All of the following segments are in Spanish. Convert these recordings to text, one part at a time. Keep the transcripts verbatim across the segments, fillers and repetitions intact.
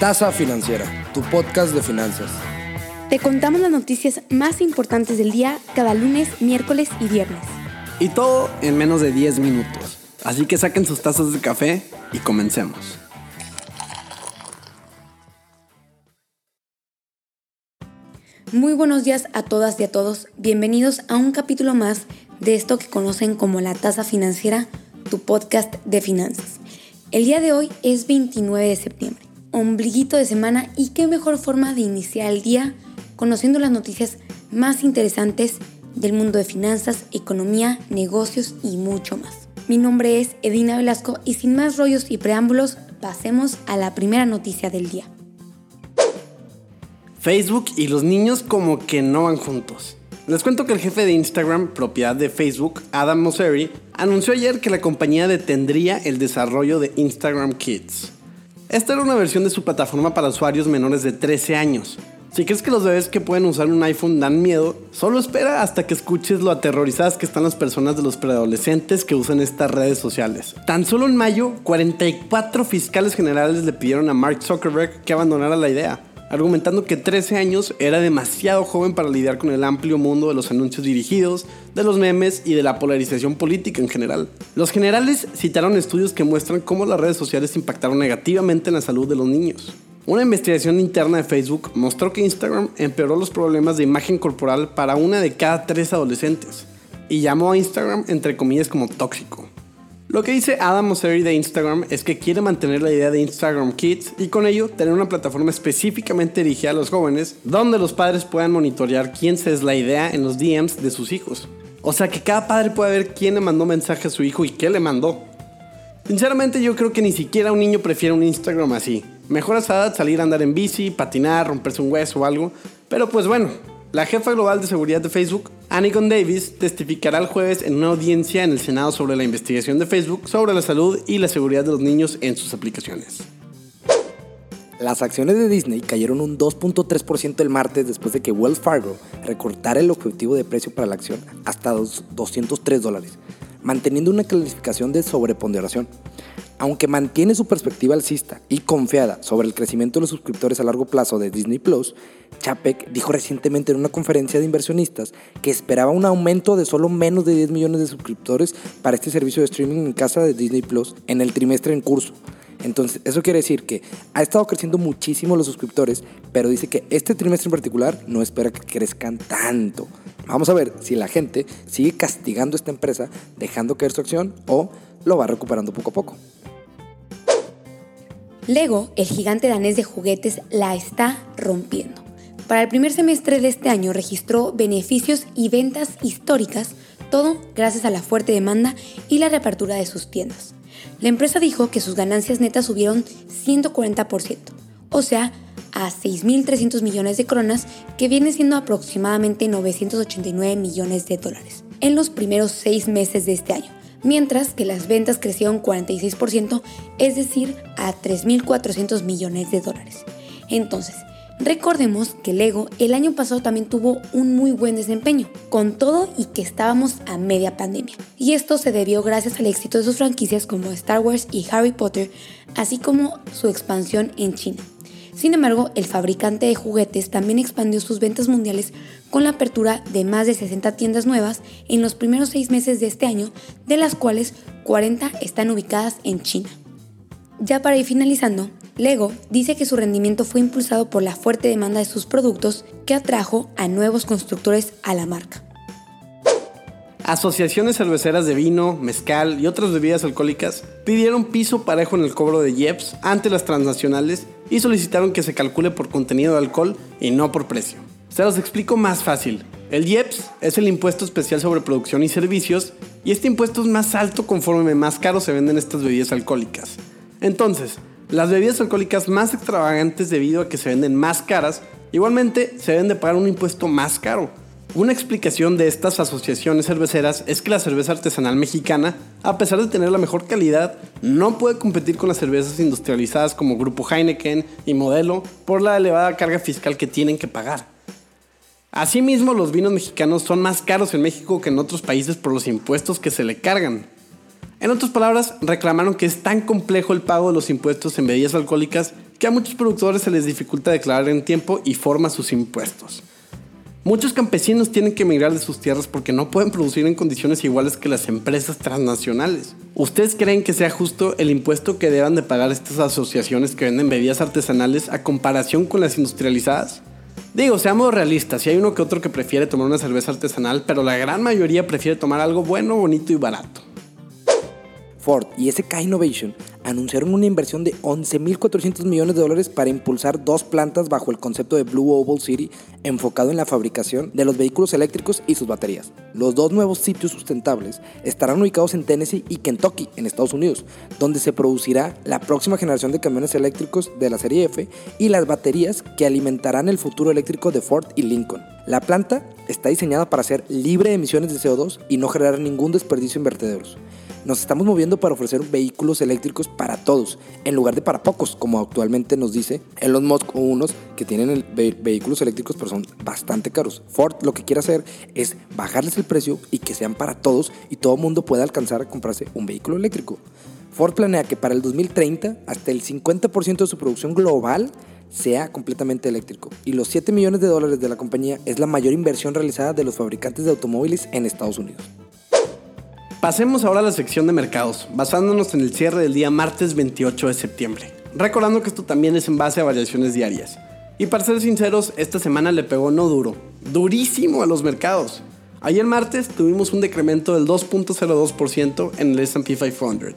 Taza Financiera, tu podcast de finanzas. Te contamos las noticias más importantes del día cada lunes, miércoles y viernes. Y todo en menos de diez minutos. Así que saquen sus tazas de café y comencemos. Muy buenos días a todas y a todos. Bienvenidos a un capítulo más de esto que conocen como La Taza Financiera, tu podcast de finanzas. El día de hoy es veintinueve de septiembre, ombliguito de semana, y qué mejor forma de iniciar el día conociendo las noticias más interesantes del mundo de finanzas, economía, negocios y mucho más. Mi nombre es Edina Velasco y sin más rollos y preámbulos, pasemos a la primera noticia del día. Facebook y los niños como que no van juntos. Les cuento que el jefe de Instagram, propiedad de Facebook, Adam Mosseri, anunció ayer que la compañía detendría el desarrollo de Instagram Kids. Esta era una versión de su plataforma para usuarios menores de trece años. Si crees que los bebés que pueden usar un iPhone dan miedo, solo espera hasta que escuches lo aterrorizadas que están las personas de los preadolescentes que usan estas redes sociales. Tan solo en mayo, cuarenta y cuatro fiscales generales le pidieron a Mark Zuckerberg que abandonara la idea, argumentando que trece años era demasiado joven para lidiar con el amplio mundo de los anuncios dirigidos, de los memes y de la polarización política en general. Los generales citaron estudios que muestran cómo las redes sociales impactaron negativamente en la salud de los niños. Una investigación interna de Facebook mostró que Instagram empeoró los problemas de imagen corporal para una de cada tres adolescentes y llamó a Instagram, entre comillas, como tóxico. Lo que dice Adam Mosseri de Instagram es que quiere mantener la idea de Instagram Kids y con ello tener una plataforma específicamente dirigida a los jóvenes donde los padres puedan monitorear quién se es la idea en los D Ms de sus hijos. O sea que cada padre puede ver quién le mandó mensaje a su hijo y qué le mandó. Sinceramente yo creo que ni siquiera un niño prefiere un Instagram así. Mejor a esa edad salir a andar en bici, patinar, romperse un hueso o algo. Pero pues bueno, la jefa global de seguridad de Facebook, Anikon Davis, testificará el jueves en una audiencia en el Senado sobre la investigación de Facebook sobre la salud y la seguridad de los niños en sus aplicaciones. Las acciones de Disney cayeron un dos punto tres por ciento el martes después de que Wells Fargo recortara el objetivo de precio para la acción hasta doscientos tres dólares, manteniendo una calificación de sobreponderación. Aunque mantiene su perspectiva alcista y confiada sobre el crecimiento de los suscriptores a largo plazo de Disney Plus, Chapek dijo recientemente en una conferencia de inversionistas que esperaba un aumento de solo menos de diez millones de suscriptores para este servicio de streaming en casa de Disney Plus en el trimestre en curso. Entonces, eso quiere decir que ha estado creciendo muchísimo los suscriptores, pero dice que este trimestre en particular no espera que crezcan tanto. Vamos a ver si la gente sigue castigando a esta empresa, dejando caer su acción, o lo va recuperando poco a poco. Lego, el gigante danés de juguetes, la está rompiendo. Para el primer semestre de este año registró beneficios y ventas históricas, todo gracias a la fuerte demanda y la reapertura de sus tiendas. La empresa dijo que sus ganancias netas subieron ciento cuarenta por ciento, o sea, a seis mil trescientos millones de cronas, que viene siendo aproximadamente novecientos ochenta y nueve millones de dólares, en los primeros seis meses de este año, mientras que las ventas crecieron cuarenta y seis por ciento, es decir, a tres mil cuatrocientos millones de dólares. Entonces, recordemos que Lego el año pasado también tuvo un muy buen desempeño, con todo y que estábamos a media pandemia. Y esto se debió gracias al éxito de sus franquicias como Star Wars y Harry Potter, así como su expansión en China. Sin embargo, el fabricante de juguetes también expandió sus ventas mundiales con la apertura de más de sesenta tiendas nuevas en los primeros seis meses de este año, de las cuales cuarenta están ubicadas en China. Ya para ir finalizando, Lego dice que su rendimiento fue impulsado por la fuerte demanda de sus productos, que atrajo a nuevos constructores a la marca. Asociaciones cerveceras de vino, mezcal y otras bebidas alcohólicas pidieron piso parejo en el cobro de I E P S ante las transnacionales y solicitaron que se calcule por contenido de alcohol y no por precio. Se los explico más fácil. El I E P S es el impuesto especial sobre producción y servicios, y este impuesto es más alto conforme más caro se venden estas bebidas alcohólicas. Entonces, las bebidas alcohólicas más extravagantes, debido a que se venden más caras, igualmente se deben de pagar un impuesto más caro. Una explicación de estas asociaciones cerveceras es que la cerveza artesanal mexicana, a pesar de tener la mejor calidad, no puede competir con las cervezas industrializadas como Grupo Heineken y Modelo por la elevada carga fiscal que tienen que pagar. Asimismo, los vinos mexicanos son más caros en México que en otros países por los impuestos que se le cargan. En otras palabras, reclamaron que es tan complejo el pago de los impuestos en bebidas alcohólicas que a muchos productores se les dificulta declarar en tiempo y forma sus impuestos. Muchos campesinos tienen que emigrar de sus tierras porque no pueden producir en condiciones iguales que las empresas transnacionales. ¿Ustedes creen que sea justo el impuesto que deban de pagar estas asociaciones que venden bebidas artesanales a comparación con las industrializadas? Digo, seamos realistas, si hay uno que otro que prefiere tomar una cerveza artesanal, pero la gran mayoría prefiere tomar algo bueno, bonito y barato. Ford y S K Innovation anunciaron una inversión de once mil cuatrocientos millones de dólares para impulsar dos plantas bajo el concepto de Blue Oval City, enfocado en la fabricación de los vehículos eléctricos y sus baterías. Los dos nuevos sitios sustentables estarán ubicados en Tennessee y Kentucky, en Estados Unidos, donde se producirá la próxima generación de camiones eléctricos de la serie F y las baterías que alimentarán el futuro eléctrico de Ford y Lincoln. La planta está diseñada para ser libre de emisiones de C O dos y no generar ningún desperdicio en vertederos. Nos estamos moviendo para ofrecer vehículos eléctricos para todos, en lugar de para pocos, como actualmente nos dice Elon Musk o unos que tienen el ve- vehículos eléctricos pero son bastante caros. Ford lo que quiere hacer es bajarles el precio y que sean para todos y todo mundo pueda alcanzar a comprarse un vehículo eléctrico. Ford planea que para el dos mil treinta hasta el cincuenta por ciento de su producción global sea completamente eléctrico, y los siete millones de dólares de la compañía es la mayor inversión realizada de los fabricantes de automóviles en Estados Unidos. Pasemos ahora a la sección de mercados, basándonos en el cierre del día martes veintiocho de septiembre, recordando que esto también es en base a variaciones diarias. Y para ser sinceros, esta semana le pegó no duro, durísimo a los mercados. Ayer martes tuvimos un decremento del dos punto cero dos por ciento en el ese and pe quinientos,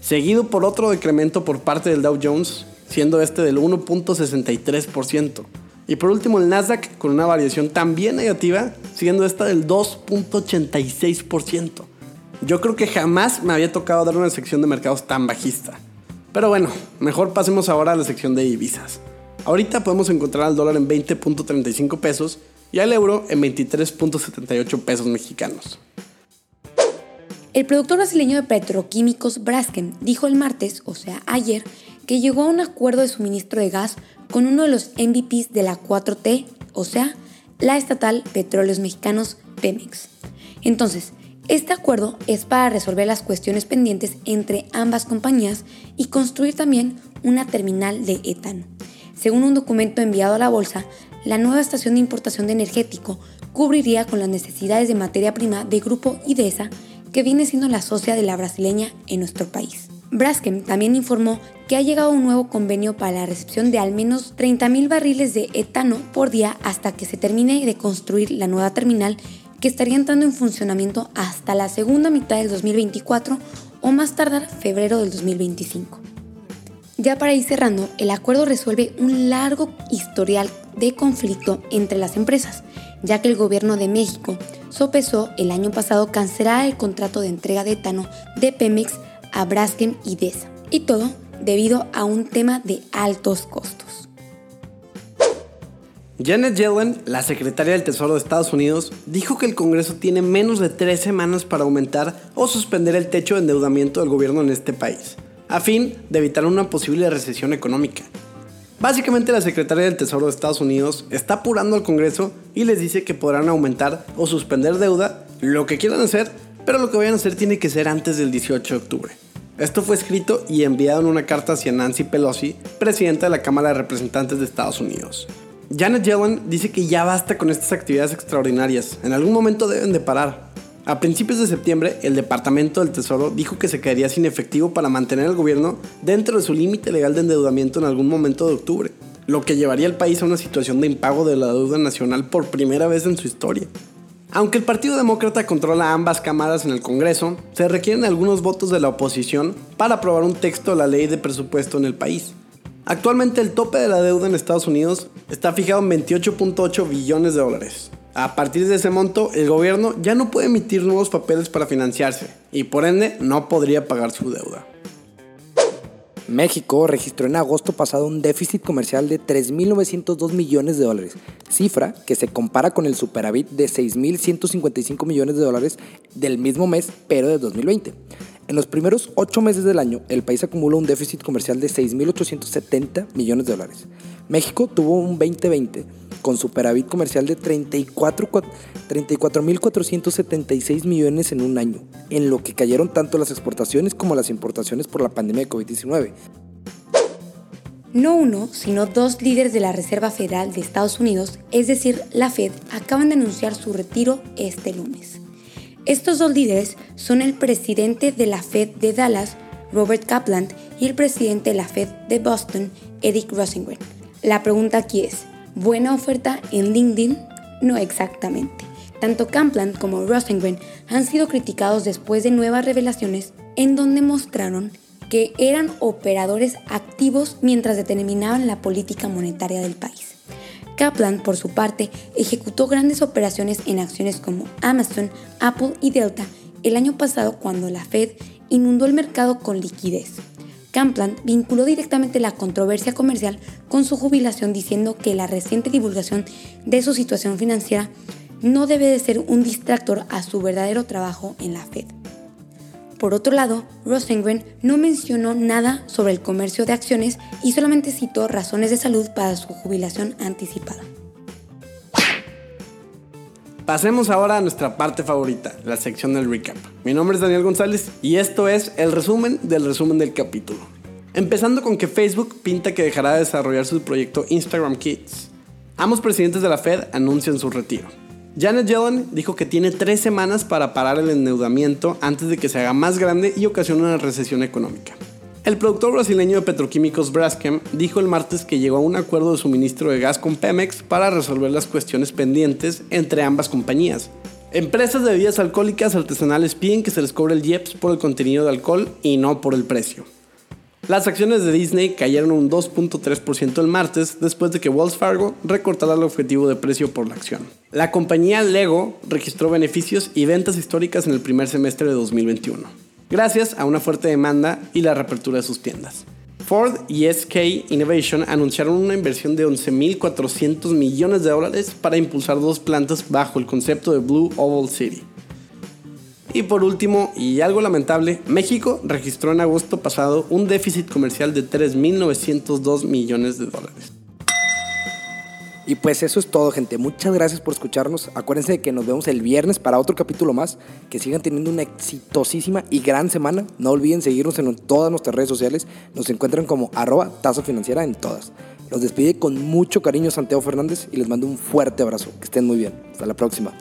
seguido por otro decremento por parte del Dow Jones, siendo este del uno punto sesenta y tres por ciento. Y por último el Nasdaq con una variación también negativa, siendo esta del dos punto ochenta y seis por ciento. Yo creo que jamás me había tocado dar una sección de mercados tan bajista. Pero bueno, mejor pasemos ahora a la sección de divisas. Ahorita podemos encontrar al dólar en veinte punto treinta y cinco pesos y al euro en veintitrés punto setenta y ocho pesos mexicanos. El productor brasileño de petroquímicos Braskem dijo el martes, o sea ayer, que llegó a un acuerdo de suministro de gas con uno de los eme ve pes de la cuatro te, o sea, la estatal Petróleos Mexicanos Pemex. Entonces, este acuerdo es para resolver las cuestiones pendientes entre ambas compañías y construir también una terminal de etano. Según un documento enviado a la bolsa, la nueva estación de importación de energético cubriría con las necesidades de materia prima de Grupo IDESA, que viene siendo la socia de la brasileña en nuestro país. Braskem también informó que ha llegado a un nuevo convenio para la recepción de al menos treinta mil barriles de etano por día hasta que se termine de construir la nueva terminal, que estaría entrando en funcionamiento hasta la segunda mitad del dos mil veinticuatro o más tardar febrero del dos mil veinticinco. Ya para ir cerrando, el acuerdo resuelve un largo historial de conflicto entre las empresas, ya que el gobierno de México sopesó el año pasado cancelar el contrato de entrega de etano de Pemex a Braskem y IDESA, y todo debido a un tema de altos costos. Janet Yellen, la secretaria del Tesoro de Estados Unidos, dijo que el Congreso tiene menos de tres semanas para aumentar o suspender el techo de endeudamiento del gobierno en este país, a fin de evitar una posible recesión económica. Básicamente, la secretaria del Tesoro de Estados Unidos está apurando al Congreso y les dice que podrán aumentar o suspender deuda, lo que quieran hacer, pero lo que vayan a hacer tiene que ser antes del dieciocho de octubre. Esto fue escrito y enviado en una carta hacia Nancy Pelosi, presidenta de la Cámara de Representantes de Estados Unidos. Janet Yellen dice que ya basta con estas actividades extraordinarias, en algún momento deben de parar. A principios de septiembre, el Departamento del Tesoro dijo que se quedaría sin efectivo para mantener al gobierno dentro de su límite legal de endeudamiento en algún momento de octubre, lo que llevaría al país a una situación de impago de la deuda nacional por primera vez en su historia. Aunque el Partido Demócrata controla ambas cámaras en el Congreso, se requieren algunos votos de la oposición para aprobar un texto de la ley de presupuesto en el país. Actualmente el tope de la deuda en Estados Unidos está fijado en veintiocho punto ocho billones de dólares. A partir de ese monto, el gobierno ya no puede emitir nuevos papeles para financiarse y por ende no podría pagar su deuda. México registró en agosto pasado un déficit comercial de tres mil novecientos dos millones de dólares, cifra que se compara con el superávit de seis mil ciento cincuenta y cinco millones de dólares del mismo mes, pero de dos mil veinte. En los primeros ocho meses del año, el país acumula un déficit comercial de seis mil ochocientos setenta millones de dólares. México tuvo un veinte veinte con superávit comercial de treinta y cuatro mil cuatrocientos setenta y seis millones en un año, en lo que cayeron tanto las exportaciones como las importaciones por la pandemia de covid diecinueve. No uno, sino dos líderes de la Reserva Federal de Estados Unidos, es decir, la Fed, acaban de anunciar su retiro este lunes. Estos dos líderes son el presidente de la Fed de Dallas, Robert Kaplan, y el presidente de la Fed de Boston, Eric Rosengren. La pregunta aquí es, ¿buena oferta en LinkedIn? No exactamente. Tanto Kaplan como Rosengren han sido criticados después de nuevas revelaciones en donde mostraron que eran operadores activos mientras determinaban la política monetaria del país. Kaplan, por su parte, ejecutó grandes operaciones en acciones como Amazon, Apple y Delta el año pasado cuando la Fed inundó el mercado con liquidez. Kaplan vinculó directamente la controversia comercial con su jubilación diciendo que la reciente divulgación de su situación financiera no debe de ser un distractor a su verdadero trabajo en la Fed. Por otro lado, Rosengren no mencionó nada sobre el comercio de acciones y solamente citó razones de salud para su jubilación anticipada. Pasemos ahora a nuestra parte favorita, la sección del recap. Mi nombre es Daniel González y esto es el resumen del resumen del capítulo. Empezando con que Facebook pinta que dejará de desarrollar su proyecto Instagram Kids. Ambos presidentes de la Fed anuncian su retiro. Janet Yellen dijo que tiene tres semanas para parar el endeudamiento antes de que se haga más grande y ocasione una recesión económica. El productor brasileño de petroquímicos Braskem dijo el martes que llegó a un acuerdo de suministro de gas con Pemex para resolver las cuestiones pendientes entre ambas compañías. Empresas de bebidas alcohólicas artesanales piden que se les cobre el I E P S por el contenido de alcohol y no por el precio. Las acciones de Disney cayeron un dos punto tres por ciento el martes después de que Wells Fargo recortara el objetivo de precio por la acción. La compañía Lego registró beneficios y ventas históricas en el primer semestre de dos mil veintiuno, gracias a una fuerte demanda y la reapertura de sus tiendas. Ford y S K Innovation anunciaron una inversión de once mil cuatrocientos millones de dólares para impulsar dos plantas bajo el concepto de Blue Oval City. Y por último, y algo lamentable, México registró en agosto pasado un déficit comercial de tres mil novecientos dos millones de dólares. Y pues eso es todo, gente. Muchas gracias por escucharnos. Acuérdense de que nos vemos el viernes para otro capítulo más. Que sigan teniendo una exitosísima y gran semana. No olviden seguirnos en todas nuestras redes sociales. Nos encuentran como arroba Taza Financiera en todas. Los despide con mucho cariño Santiago Fernández y les mando un fuerte abrazo. Que estén muy bien. Hasta la próxima.